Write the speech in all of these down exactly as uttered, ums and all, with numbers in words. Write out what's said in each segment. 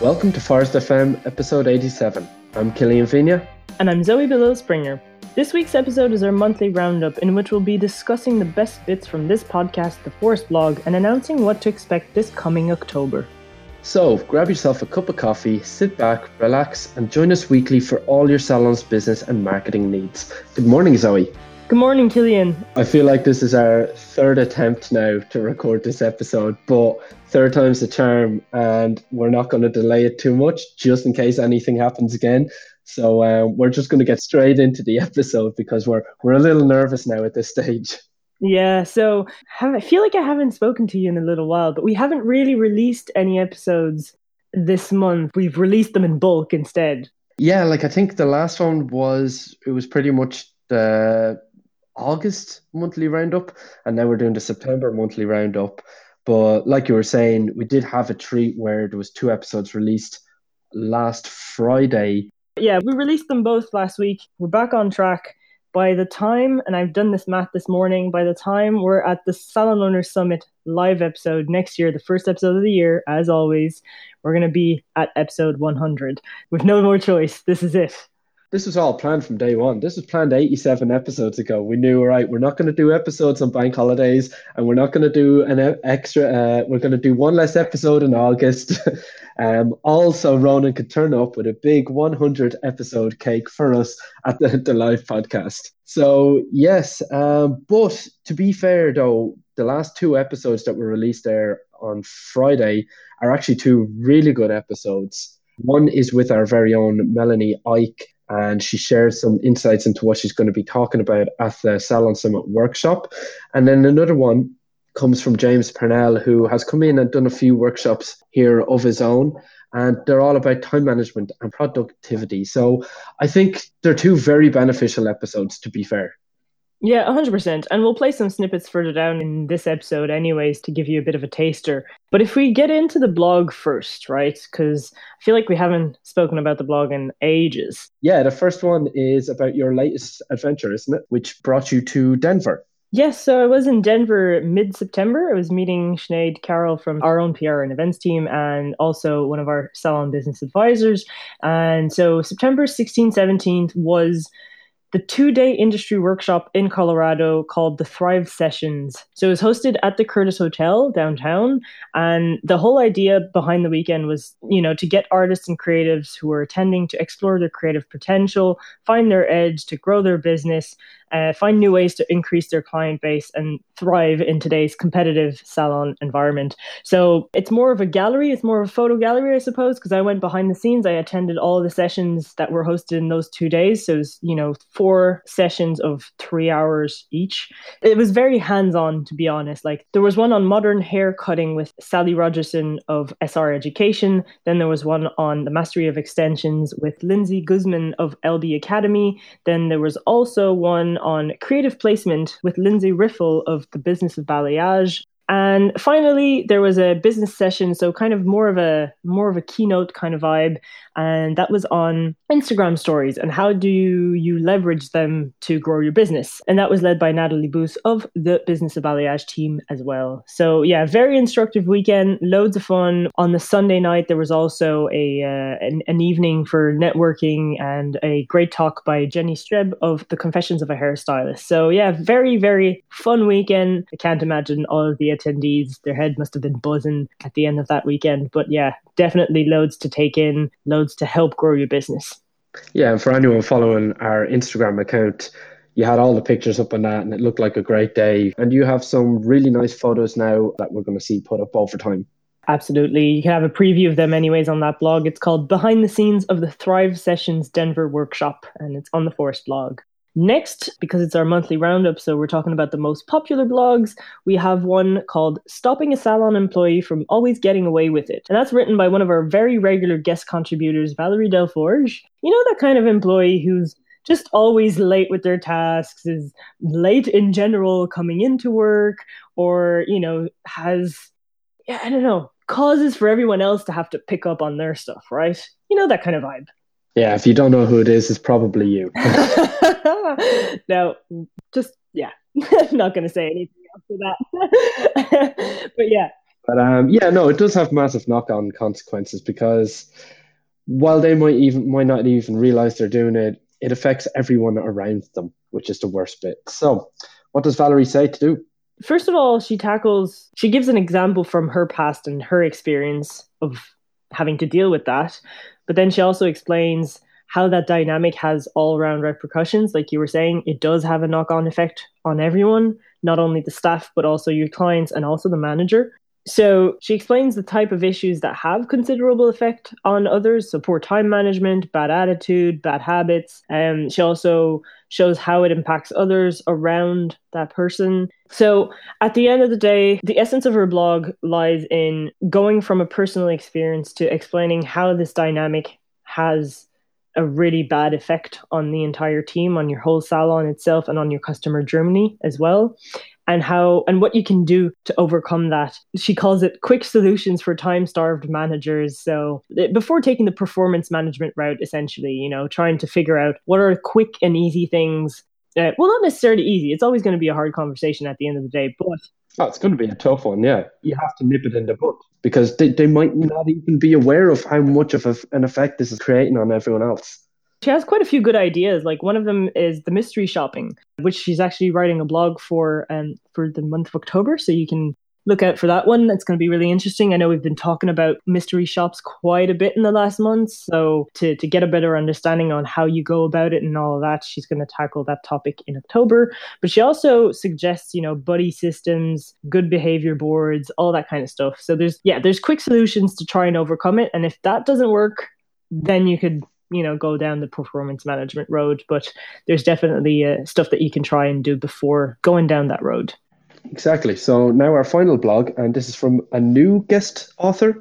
Welcome to Forest F M, episode eighty-seven. I'm Killian Vigne. And I'm Zoe Belil Springer. This week's episode is our monthly roundup, in which we'll be discussing the best bits from this podcast, The Forest Blog, and announcing what to expect this coming October. So, grab yourself a cup of coffee, sit back, relax, and join us weekly for all your salon's business and marketing needs. Good morning, Zoe. Good morning, Killian. I feel like this is our third attempt now to record this episode, but third time's the charm, and we're not going to delay it too much just in case anything happens again. So uh, we're just going to get straight into the episode because we're we're a little nervous now at this stage. Yeah, so I feel like I haven't spoken to you in a little while, but we haven't really released any episodes this month. We've released them in bulk instead. Yeah, like I think the last one was, it was pretty much the August monthly roundup, and now we're doing the September monthly roundup. But like you were saying, we did have a treat where there was two episodes released last Friday. Yeah, we released them both last week. We're back on track. By the time, and I've done this math this morning, by the time we're at the Salon Owner Summit live episode next year, the first episode of the year, as always, we're going to be at episode one hundred. We've no more choice. This is it. This was all planned from day one. This was planned eighty-seven episodes ago. We knew, all right, we're not going to do episodes on bank holidays, and we're not going to do an extra, uh, we're going to do one less episode in August. um, also, Ronan could turn up with a big one hundred episode cake for us at the, the live podcast. So, yes, um, but to be fair, though, the last two episodes that were released there on Friday are actually two really good episodes. One is with our very own Melanie Ike, and she shares some insights into what she's going to be talking about at the Salon Summit workshop. And then another one comes from James Purnell, who has come in and done a few workshops here of his own. And they're all about time management and productivity. So I think they're two very beneficial episodes, to be fair. Yeah, one hundred percent. And we'll play some snippets further down in this episode anyways to give you a bit of a taster. But if we get into the blog first, right? Because I feel like we haven't spoken about the blog in ages. Yeah, the first one is about your latest adventure, isn't it? Which brought you to Denver. Yes, so I was in Denver mid-September. I was meeting Sinead Carroll from our own P R and events team and also one of our salon business advisors. And so September sixteenth, seventeenth was the two-day industry workshop in Colorado called the Thrive Sessions. So it was hosted at the Curtis Hotel downtown. And the whole idea behind the weekend was, you know, to get artists and creatives who were attending to explore their creative potential, find their edge, to grow their business, uh, find new ways to increase their client base and thrive in today's competitive salon environment. So it's more of a gallery. It's more of a photo gallery, I suppose, because I went behind the scenes. I attended all the sessions that were hosted in those two days. So it was, you know, four sessions of three hours each. It was very hands-on, to be honest. Like there was one on modern hair cutting with Sally Rogerson of S R Education. Then there was one on the mastery of extensions with Lindsay Guzman of L D Academy. Then there was also one on creative placement with Lindsay Riffle of the Business of Balayage. And finally, there was a business session, so kind of more of a more of a keynote kind of vibe. And that was on Instagram stories and how do you leverage them to grow your business. And that was led by Natalie Booth of the Business of Balayage team as well. So yeah, very instructive weekend, loads of fun. On the Sunday night, there was also a uh, an, an evening for networking and a great talk by Jenny Streb of the Confessions of a Hairstylist. So yeah, very, very fun weekend. I can't imagine all of the attendees, their head must have been buzzing at the end of that weekend. But yeah, definitely loads to take in, loads to help grow your business. Yeah, and for anyone following our Instagram account, you had all the pictures up on that and it looked like a great day. And you have some really nice photos now that we're going to see put up over time. Absolutely. You can have a preview of them anyways on that blog. It's called Behind the Scenes of the Thrive Sessions Denver Workshop, and it's on the Forest blog. Next, because it's our monthly roundup, so we're talking about the most popular blogs, we have one called Stopping a Salon Employee from Always Getting Away with It. And that's written by one of our very regular guest contributors, Valerie Delforge. You know, that kind of employee who's just always late with their tasks, is late in general coming into work, or, you know, has, yeah, I don't know, causes for everyone else to have to pick up on their stuff, right? You know, that kind of vibe. Yeah, if you don't know who it is, it's probably you. No, just, yeah, I'm not going to say anything after that. But yeah, But um, yeah, no, it does have massive knock-on consequences, because while they might even might not even realize they're doing it, it affects everyone around them, which is the worst bit. So what does Valerie say to do? First of all, she tackles, she gives an example from her past and her experience of having to deal with that. But then she also explains how that dynamic has all-round repercussions. Like you were saying, it does have a knock-on effect on everyone, not only the staff, but also your clients and also the manager. So she explains the type of issues that have considerable effect on others, so poor time management, bad attitude, bad habits. Um, she also shows how it impacts others around that person. So at the end of the day, the essence of her blog lies in going from a personal experience to explaining how this dynamic has a really bad effect on the entire team, on your whole salon itself, and on your customer journey as well. And how and what you can do to overcome that. She calls it quick solutions for time-starved managers. So before taking the performance management route, essentially, you know, trying to figure out what are quick and easy things. Uh, well, not necessarily easy. It's always going to be a hard conversation at the end of the day, but oh, it's going to be a tough one. Yeah, you have to nip it in the bud, because they they might not even be aware of how much of an effect this is creating on everyone else. She has quite a few good ideas. Like one of them is the mystery shopping, which she's actually writing a blog for um, for the month of October. So you can look out for that one. That's going to be really interesting. I know we've been talking about mystery shops quite a bit in the last month. So to, to get a better understanding on how you go about it and all of that, she's going to tackle that topic in October. But she also suggests, you know, buddy systems, good behavior boards, all that kind of stuff. So there's, yeah, there's quick solutions to try and overcome it. And if that doesn't work, then you could, you know, go down the performance management road. But there's definitely uh, stuff that you can try and do before going down that road. Exactly. So now our final blog, and this is from a new guest author.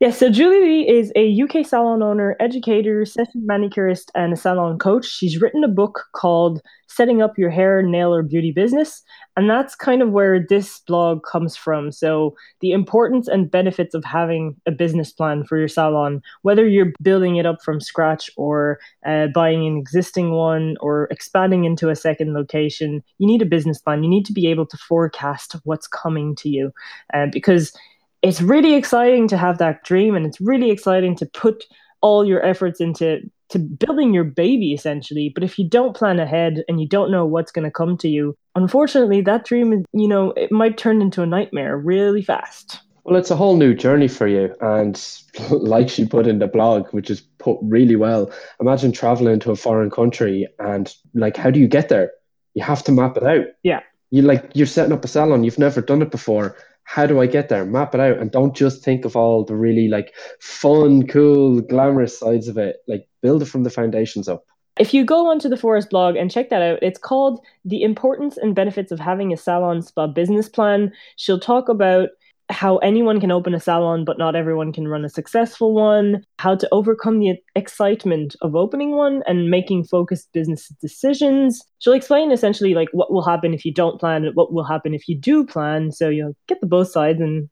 Yes, yeah, so Julie Lee is a U K salon owner, educator, session manicurist, and a salon coach. She's written a book called Setting Up Your Hair, Nail or Beauty Business. And that's kind of where this blog comes from. So the importance and benefits of having a business plan for your salon, whether you're building it up from scratch or uh, buying an existing one or expanding into a second location, you need a business plan. You need to be able to forecast what's coming to you uh, because it's really exciting to have that dream, and it's really exciting to put all your efforts into to building your baby, essentially. But if you don't plan ahead and you don't know what's going to come to you, unfortunately, that dream, is, you know, it might turn into a nightmare really fast. Well, it's a whole new journey for you. And like she put in the blog, which is put really well, imagine traveling to a foreign country and like, how do you get there? You have to map it out. Yeah. You like, you're setting up a salon. You've never done it before. How do I get there? Map it out, and don't just think of all the really like fun, cool, glamorous sides of it. Like build it from the foundations up. If you go onto the Forest blog and check that out, it's called The Importance and Benefits of Having a Salon Spa Business Plan. She'll talk about how anyone can open a salon, but not everyone can run a successful one, how to overcome the excitement of opening one and making focused business decisions. She'll explain essentially like what will happen if you don't plan and what will happen if you do plan. So you'll get the both sides. And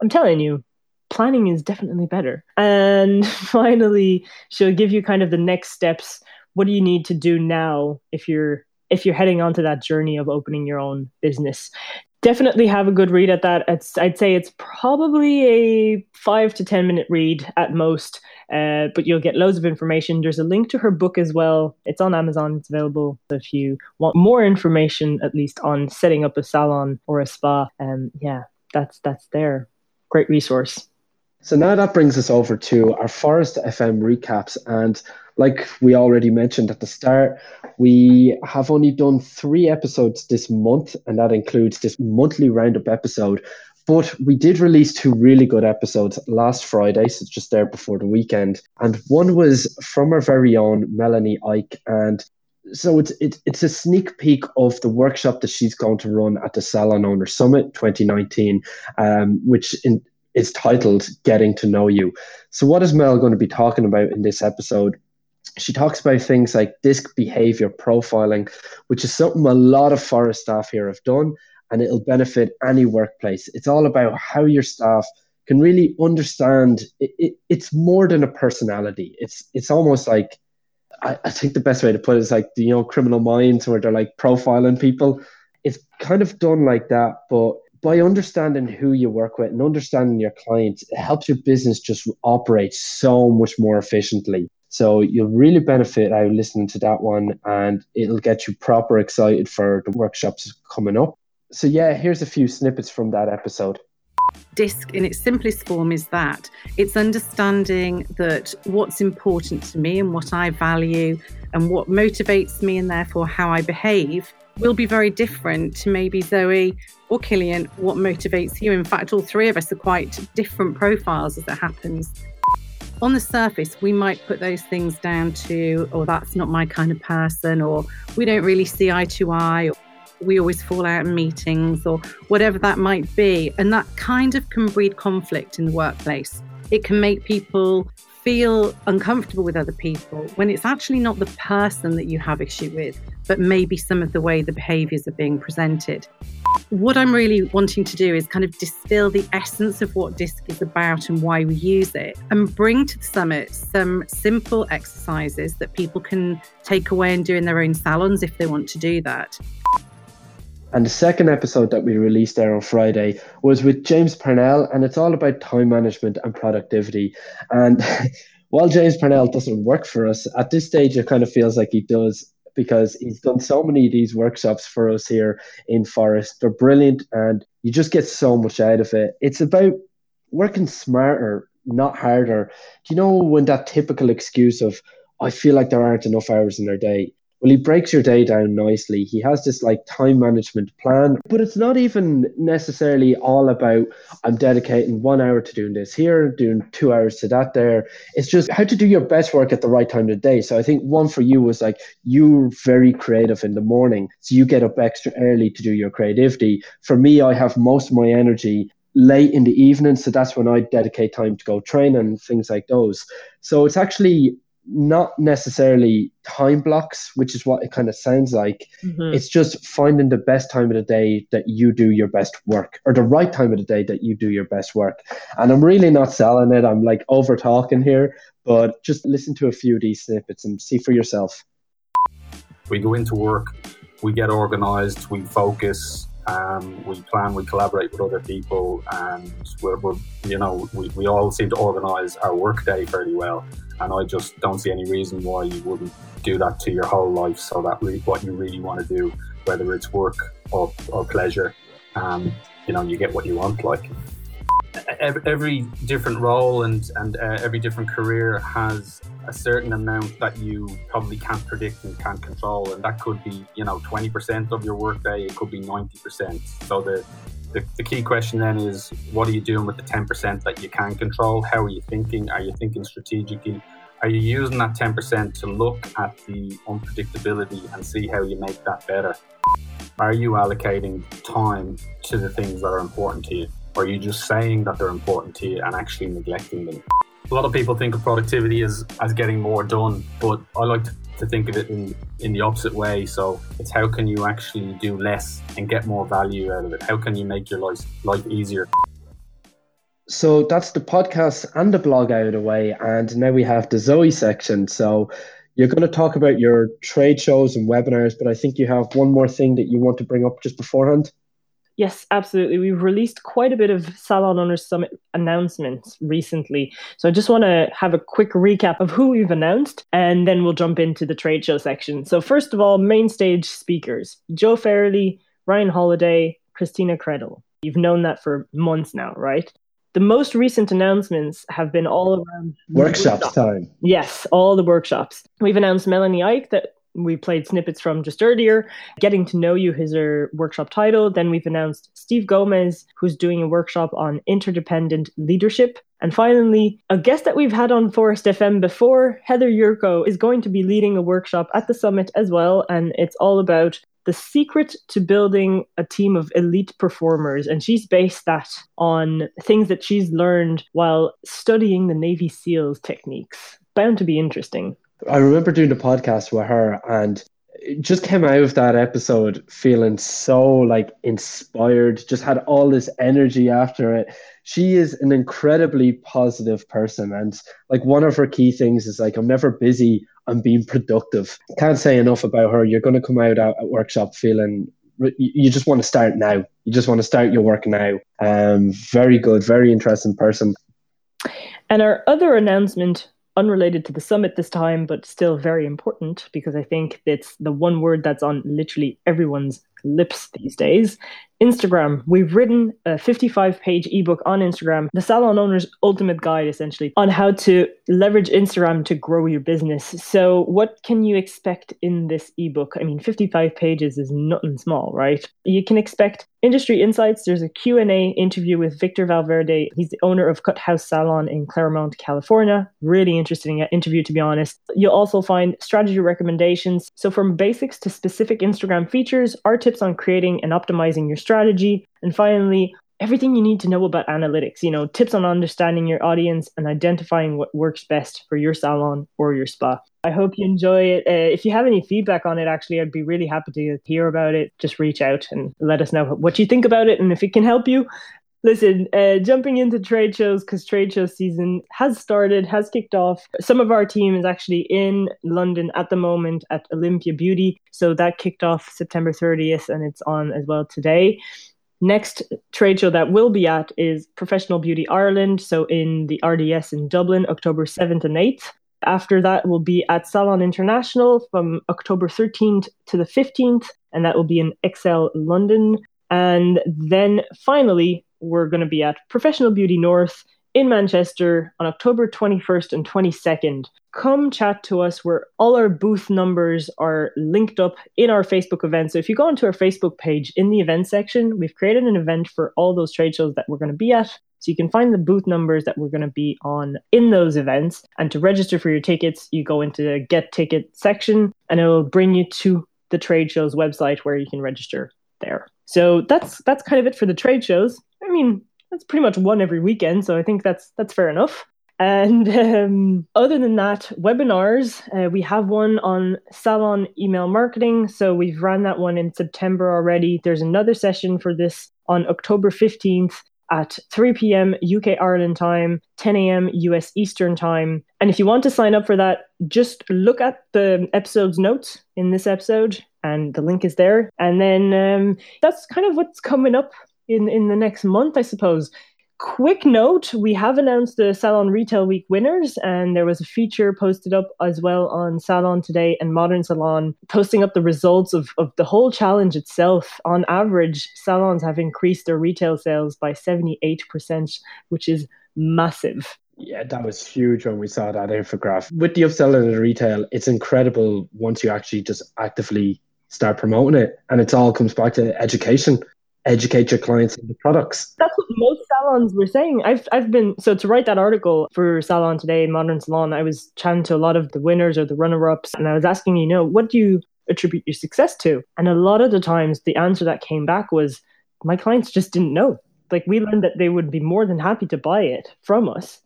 I'm telling you, planning is definitely better. And finally, she'll give you kind of the next steps. What do you need to do now if you're if you're heading onto that journey of opening your own business? Definitely have a good read at that. It's, I'd say it's probably a five to ten minute read at most, uh, but you'll get loads of information. There's a link to her book as well. It's on Amazon. It's available. So if you want more information, at least on setting up a salon or a spa, um, yeah, that's that's there. Great resource. So now that brings us over to our Forest F M recaps. And like we already mentioned at the start, we have only done three episodes this month, and that includes this monthly roundup episode. But we did release two really good episodes last Friday, so just there before the weekend. And one was from our very own Melanie Ike. And so it's, it, it's a sneak peek of the workshop that she's going to run at the Salon Owner Summit twenty nineteen, um, which in is titled Getting to Know You. So what is Mel going to be talking about in this episode? She talks about things like disc behavior profiling, which is something a lot of Forest staff here have done, and it'll benefit any workplace. It's all about how your staff can really understand. It, it, it's more than a personality. It's it's almost like, I, I think the best way to put it is like, you know, Criminal Minds, where they're like profiling people. It's kind of done like that, but by understanding who you work with and understanding your clients, it helps your business just operate so much more efficiently. So you'll really benefit out listening to that one, and it'll get you proper excited for the workshops coming up. So yeah, here's a few snippets from that episode. DISC in its simplest form is that it's understanding that what's important to me and what I value and what motivates me, and therefore how I behave will be very different to maybe Zoe or Killian. What motivates you? In fact, all three of us are quite different profiles as it happens. On the surface, we might put those things down to, oh, that's not my kind of person, or we don't really see eye to eye, or we always fall out in meetings, or whatever that might be. And that kind of can breed conflict in the workplace. It can make people feel uncomfortable with other people when it's actually not the person that you have issue with, but maybe some of the way the behaviours are being presented. What I'm really wanting to do is kind of distill the essence of what DISC is about and why we use it, and bring to the summit some simple exercises that people can take away and do in their own salons if they want to do that. And the second episode that we released there on Friday was with James Purnell, and it's all about time management and productivity. And while James Purnell doesn't work for us, at this stage it kind of feels like he does, because he's done so many of these workshops for us here in Forest. They're brilliant, and you just get so much out of it. It's about working smarter, not harder. Do you know when that typical excuse of, I feel like there aren't enough hours in our day? Well, he breaks your day down nicely. He has this like time management plan, but it's not even necessarily all about I'm dedicating one hour to doing this here, doing two hours to that there. It's just how to do your best work at the right time of the day. So I think one for you was like, you're very creative in the morning, so you get up extra early to do your creativity. For me, I have most of my energy late in the evening, so that's when I dedicate time to go train and things like those. So it's actually not necessarily time blocks, which is what it kind of sounds like. Mm-hmm. It's just finding the best time of the day that you do your best work, or the right time of the day that you do your best work. And I'm really not selling it. I'm like over talking here, but just listen to a few of these snippets and see for yourself. We go into work, we get organized, we focus, um, we plan, we collaborate with other people, and we're, we're you know, we, we all seem to organize our work day fairly well. And I just don't see any reason why you wouldn't do that to your whole life, so that really, what you really want to do, whether it's work or, or pleasure, um, you know, you get what you want. Like every different role and, and uh, every different career has a certain amount that you probably can't predict and can't control. And that could be, you know, twenty percent of your work day, it could be ninety percent. So the, the, the key question then is, what are you doing with the ten percent that you can control? How are you thinking? Are you thinking strategically? Are you using that ten percent to look at the unpredictability and see how you make that better? Are you allocating time to the things that are important to you? Or are you just saying that they're important to you and actually neglecting them? A lot of people think of productivity as, as getting more done, but I like to think of it in, in the opposite way. So it's how can you actually do less and get more value out of it? How can you make your life, life easier? So that's the podcast and the blog out of the way. And now we have the Zoe section. So you're going to talk about your trade shows and webinars, but I think you have one more thing that you want to bring up just beforehand. Yes, absolutely. We've released quite a bit of Salon Owner Summit announcements recently. So I just want to have a quick recap of who we've announced, and then we'll jump into the trade show section. So first of all, main stage speakers, Joe Fairley, Ryan Holiday, Christina Credle. You've known that for months now, right? The most recent announcements have been all around workshops, workshops time. Yes, all the workshops. We've announced Melanie Ike, that we played snippets from just earlier, Getting to Know You, his her workshop title. Then we've announced Steve Gomez, who's doing a workshop on interdependent leadership. And finally, a guest that we've had on Forest F M before, Heather Yurko, is going to be leading a workshop at the summit as well. And it's all about the secret to building a team of elite performers. And she's based that on things that she's learned while studying the Navy SEALs techniques. Bound to be interesting. I remember doing the podcast with her, and it just came out of that episode feeling so like inspired, just had all this energy after it. She is an incredibly positive person, and like one of her key things is like, I'm never busy, I'm being productive. Can't say enough about her. You're going to come out at a workshop feeling you just want to start now. You just want to start your work now. Um, very good, very interesting person. And our other announcement, unrelated to the summit this time, but still very important, because I think it's the one word that's on literally everyone's lips these days, Instagram. We've written a fifty-five page ebook on Instagram, the salon owner's ultimate guide, essentially, on how to leverage Instagram to grow your business. So what can you expect in this ebook? I mean, fifty-five pages is nothing small, right? You can expect industry insights. There's a Q and A interview with Victor Valverde. He's the owner of Cut House Salon in Claremont, California. Really interesting interview, to be honest. You'll also find strategy recommendations. So from basics to specific Instagram features, our tips on creating and optimizing your strategy, and finally, everything you need to know about analytics, you know, tips on understanding your audience and identifying what works best for your salon or your spa. I hope you enjoy it. Uh, if you have any feedback on it, actually, I'd be really happy to hear about it. Just reach out and let us know what you think about it and if it can help you. Listen, uh, jumping into trade shows, because trade show season has started, has kicked off. Some of our team is actually in London at the moment at Olympia Beauty. So that kicked off September thirtieth and it's on as well today. Next trade show that we'll be at is Professional Beauty Ireland. So in the R D S in Dublin, October seventh and eighth. After that, we'll be at Salon International from October thirteenth to the fifteenth. And that will be in Excel, London. And then finally, we're going to be at Professional Beauty North in Manchester on October twenty-first and twenty-second. Come chat to us, where all our booth numbers are linked up in our Facebook event. So if you go onto our Facebook page in the event section, we've created an event for all those trade shows that we're going to be at. So you can find the booth numbers that we're going to be on in those events. And to register for your tickets, you go into the Get Ticket section and it will bring you to the trade show's website where you can register there. So that's that's kind of it for the trade shows. I mean, that's pretty much one every weekend, so I think that's that's fair enough. And um, other than that, webinars, uh, we have one on salon email marketing. So we've ran that one in September already. There's another session for this on October fifteenth at three p.m. U K Ireland time, ten a.m. U S Eastern time. And if you want to sign up for that, just look at the episode's notes in this episode, and the link is there. And then um, that's kind of what's coming up in in the next month, I suppose. Quick note, we have announced the Salon Retail Week winners, and there was a feature posted up as well on Salon Today and Modern Salon, posting up the results of, of the whole challenge itself. On average, salons have increased their retail sales by seventy-eight percent, which is massive. Yeah, that was huge when we saw that infographic. With the upselling and retail, it's incredible once you actually just actively start promoting it, and it all comes back to education. Educate your clients on the products. That's what most salons were saying. I've I've been, so to write that article for Salon Today, Modern Salon, I was chatting to a lot of the winners or the runner-ups, and I was asking, you know, what do you attribute your success to? And a lot of the times the answer that came back was, my clients just didn't know. Like, we learned that they would be more than happy to buy it from us,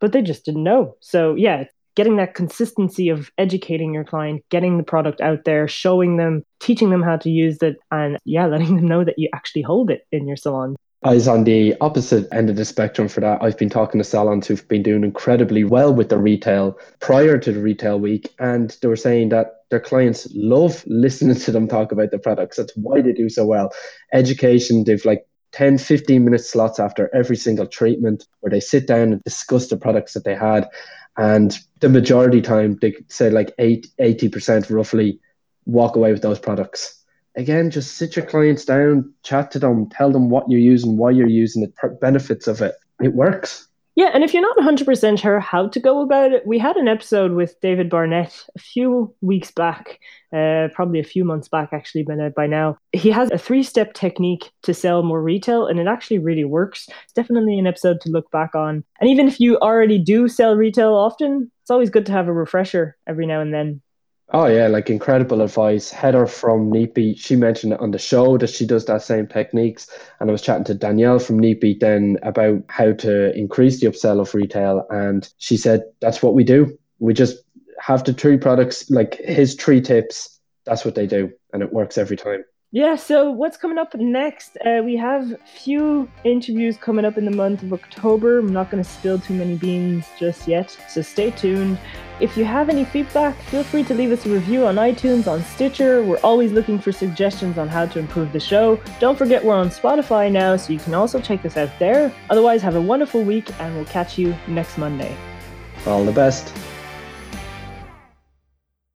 but they just didn't know. So yeah, getting that consistency of educating your client, getting the product out there, showing them, teaching them how to use it, and yeah, letting them know that you actually hold it in your salon. I was on the opposite end of the spectrum for that. I've been talking to salons who've been doing incredibly well with the retail prior to the retail week, and they were saying that their clients love listening to them talk about the products. That's why they do so well. Education, they've like ten, fifteen minute slots after every single treatment where they sit down and discuss the products that they had. And the majority time, they say like eighty percent roughly walk away with those products. Again, just sit your clients down, chat to them, tell them what you're using, why you're using it, benefits of it. It works. Yeah, and if you're not one hundred percent sure how to go about it, we had an episode with David Barnett a few weeks back, uh, probably a few months back actually by now, by now. He has a three-step technique to sell more retail, and it actually really works. It's definitely an episode to look back on. And even if you already do sell retail often, it's always good to have a refresher every now and then. Oh yeah, like incredible advice. Heather from Neatbeat, she mentioned it on the show that she does that same techniques. And I was chatting to Danielle from Neatbeat then about how to increase the upsell of retail. And she said, that's what we do. We just have the three products, like his three tips. That's what they do. And it works every time. Yeah, so what's coming up next? Uh, we have a few interviews coming up in the month of October. I'm not going to spill too many beans just yet, so stay tuned. If you have any feedback, feel free to leave us a review on iTunes, on Stitcher. We're always looking for suggestions on how to improve the show. Don't forget we're on Spotify now, so you can also check us out there. Otherwise, have a wonderful week and we'll catch you next Monday. All the best.